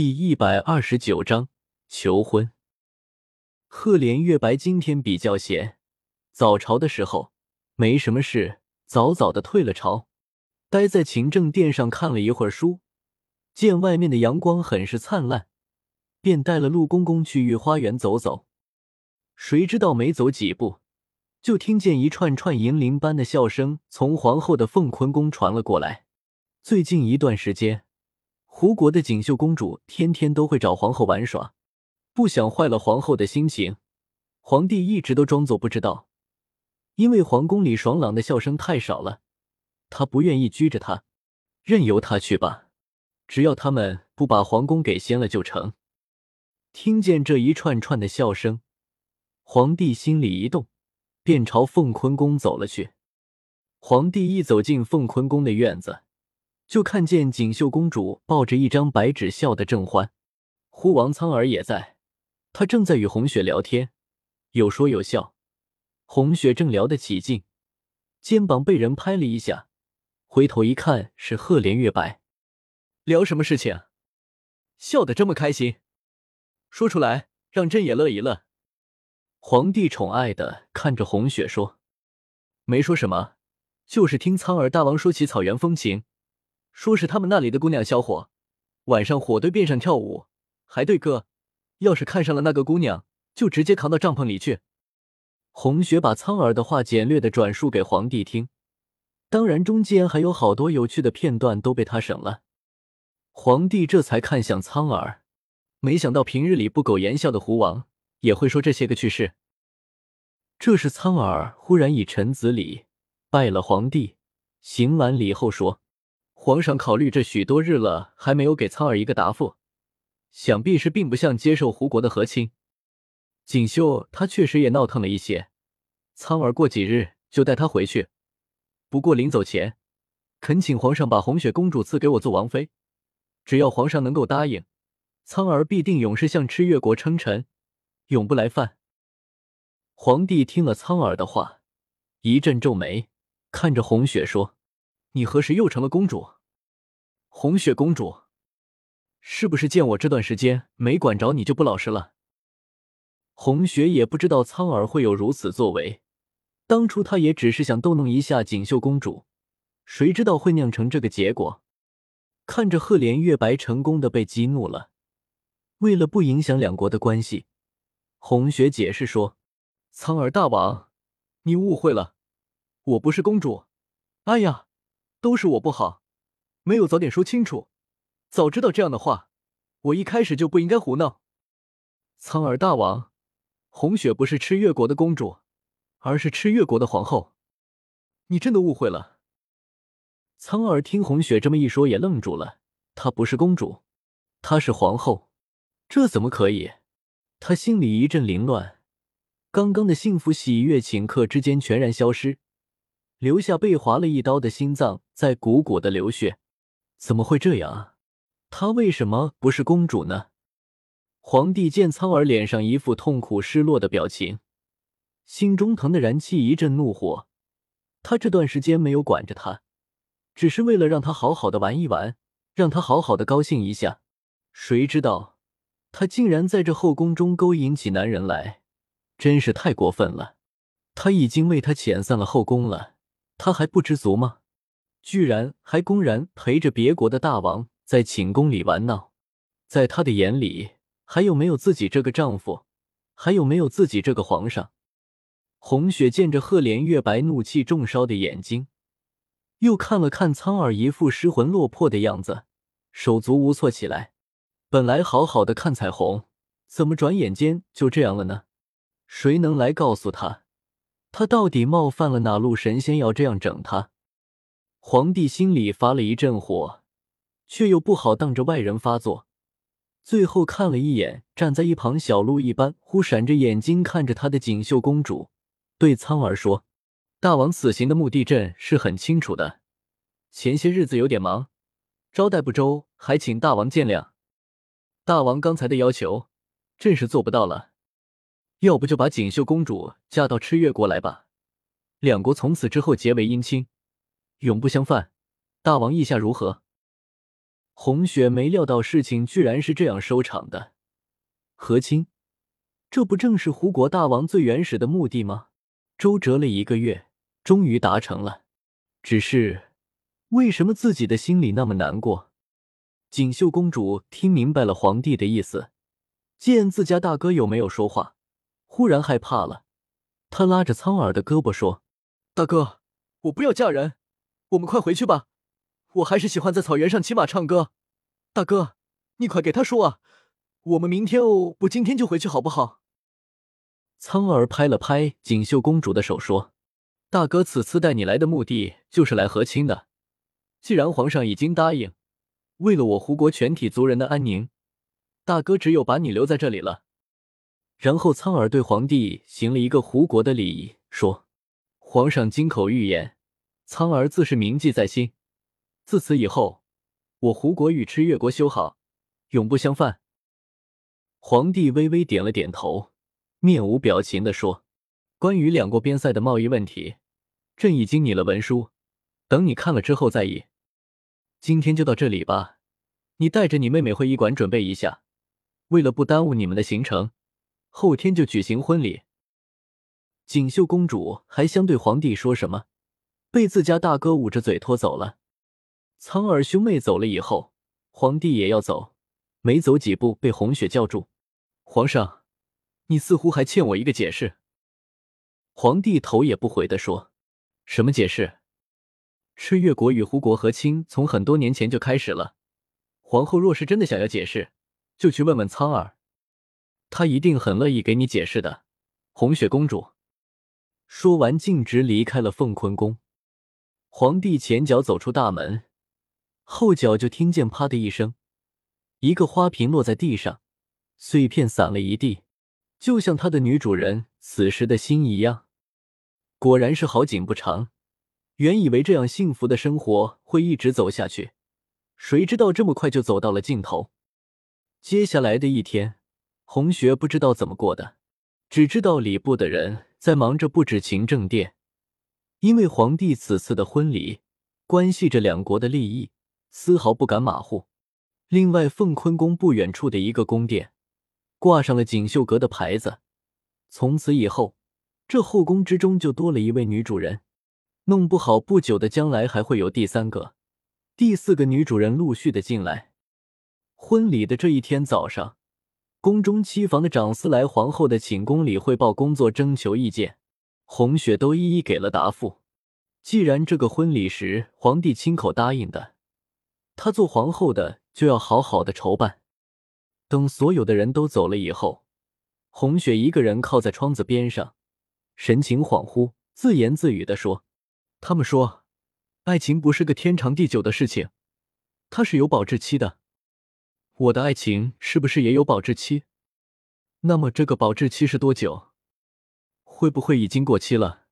第129章求婚。赫连月白今天比较闲，早朝的时候没什么事，早早的退了朝，待在勤政殿上看了一会儿书，见外面的阳光很是灿烂，便带了陆公公去御花园走走。谁知道没走几步，就听见一串串银铃般的笑声从皇后的凤坤宫传了过来。最近一段时间，胡国的锦绣公主天天都会找皇后玩耍，不想坏了皇后的心情，皇帝一直都装作不知道，因为皇宫里爽朗的笑声太少了，他不愿意拘着她，任由她去吧，只要他们不把皇宫给掀了就成。听见这一串串的笑声，皇帝心里一动，便朝凤坤宫走了去。皇帝一走进凤坤宫的院子，就看见锦绣公主抱着一张白纸笑得正欢，呼王苍儿也在，她正在与红雪聊天，有说有笑。红雪正聊得起劲，肩膀被人拍了一下，回头一看是赫连月白。聊什么事情？笑得这么开心，说出来让朕也乐一乐。皇帝宠爱的看着红雪说。没说什么，就是听苍儿大王说起草原风情，说是他们那里的姑娘小伙，晚上火堆边上跳舞，还对歌，要是看上了那个姑娘，就直接扛到帐篷里去。红雪把苍儿的话简略的转述给皇帝听，当然中间还有好多有趣的片段都被他省了。皇帝这才看向苍儿，没想到平日里不苟言笑的胡王也会说这些个趣事。这时苍儿忽然以臣子礼拜了皇帝，行完礼后说。皇上考虑这许多日了，还没有给苍儿一个答复，想必是并不想接受胡国的和亲。锦绣他确实也闹腾了一些，苍儿过几日就带他回去，不过临走前恳请皇上把红雪公主赐给我做王妃，只要皇上能够答应，苍儿必定永世向吃越国称臣，永不来犯。皇帝听了苍儿的话，一阵皱眉，看着红雪说，你何时又成了公主？红雪公主，是不是见我这段时间没管着你就不老实了？红雪也不知道苍儿会有如此作为，当初她也只是想逗弄一下锦绣公主，谁知道会酿成这个结果。看着赫连月白成功的被激怒了，为了不影响两国的关系，红雪解释说，苍儿大王，你误会了，我不是公主，哎呀，都是我不好，没有早点说清楚，早知道这样的话，我一开始就不应该胡闹。苍儿大王，红雪不是吃越国的公主，而是吃越国的皇后，你真的误会了。苍儿听红雪这么一说也愣住了，她不是公主，她是皇后，这怎么可以？她心里一阵凌乱，刚刚的幸福喜悦顷刻之间全然消失，留下被划了一刀的心脏在鼓鼓的流血。怎么会这样啊？她为什么不是公主呢？皇帝见苍儿脸上一副痛苦失落的表情，心中疼得燃起一阵怒火。他这段时间没有管着她，只是为了让她好好的玩一玩，让她好好的高兴一下。谁知道她竟然在这后宫中勾引起男人来，真是太过分了。他已经为她遣散了后宫了，他还不知足吗？居然还公然陪着别国的大王在寝宫里玩闹，在他的眼里，还有没有自己这个丈夫？还有没有自己这个皇上？红雪见着赫连月白怒气中烧的眼睛，又看了看苍儿一副失魂落魄的样子，手足无措起来。本来好好的看彩虹，怎么转眼间就这样了呢？谁能来告诉他？他到底冒犯了哪路神仙要这样整他？皇帝心里发了一阵火，却又不好当着外人发作，最后看了一眼站在一旁小鹿一般忽闪着眼睛看着他的锦绣公主，对苍儿说，大王此行的目的朕是很清楚的，前些日子有点忙，招待不周，还请大王见谅。大王刚才的要求朕是做不到了，要不就把锦绣公主嫁到赤月国来吧，两国从此之后结为姻亲，永不相犯，大王意下如何？红雪没料到事情居然是这样收场的。和亲，这不正是胡国大王最原始的目的吗？周折了1个月，终于达成了。只是，为什么自己的心里那么难过？锦绣公主听明白了皇帝的意思，见自家大哥有没有说话，忽然害怕了。她拉着苍耳的胳膊说：“大哥，我不要嫁人，我们快回去吧。我还是喜欢在草原上骑马唱歌。大哥，你快给他说啊，我们明天不今天就回去好不好？”苍耳拍了拍锦绣公主的手说：“大哥此次带你来的目的就是来和亲的。既然皇上已经答应，为了我胡国全体族人的安宁，大哥只有把你留在这里了。”然后苍耳对皇帝行了一个胡国的礼仪，说：“皇上金口玉言，苍耳自是铭记在心。自此以后，我胡国与赤月国修好，永不相犯。”皇帝微微点了点头，面无表情地说：“关于两国边塞的贸易问题，朕已经拟了文书，等你看了之后再议。今天就到这里吧，你带着你妹妹回驿馆准备一下，为了不耽误你们的行程，后天就举行婚礼。”锦绣公主还想对皇帝说什么，被自家大哥捂着嘴拖走了。苍耳兄妹走了以后，皇帝也要走，没走几步被红雪叫住：“皇上，你似乎还欠我一个解释。”皇帝头也不回地说：“什么解释？”“赤月国与胡国和亲从很多年前就开始了，皇后若是真的想要解释，就去问问苍耳，她一定很乐意给你解释的，红雪公主。”说完径直离开了凤坤宫。皇帝前脚走出大门，后脚就听见啪的一声，一个花瓶落在地上，碎片散了一地，就像他的女主人此时的心一样。果然是好景不长，原以为这样幸福的生活会一直走下去，谁知道这么快就走到了尽头。接下来的一天，红学不知道怎么过的，只知道礼部的人在忙着布置勤政殿，因为皇帝此次的婚礼关系着两国的利益，丝毫不敢马虎。另外，凤坤宫不远处的一个宫殿挂上了锦绣阁的牌子，从此以后这后宫之中就多了一位女主人，弄不好不久的将来还会有第3个、第4个女主人陆续的进来。婚礼的这一天早上，宫中七房的长司来皇后的寝宫里汇报工作，征求意见，红雪都一一给了答复。既然这个婚礼时皇帝亲口答应的，她做皇后的就要好好的筹办。等所有的人都走了以后，红雪一个人靠在窗子边上，神情恍惚，自言自语地说：“他们说爱情不是个天长地久的事情，它是有保质期的。我的爱情是不是也有保质期？那么这个保质期是多久？会不会已经过期了？”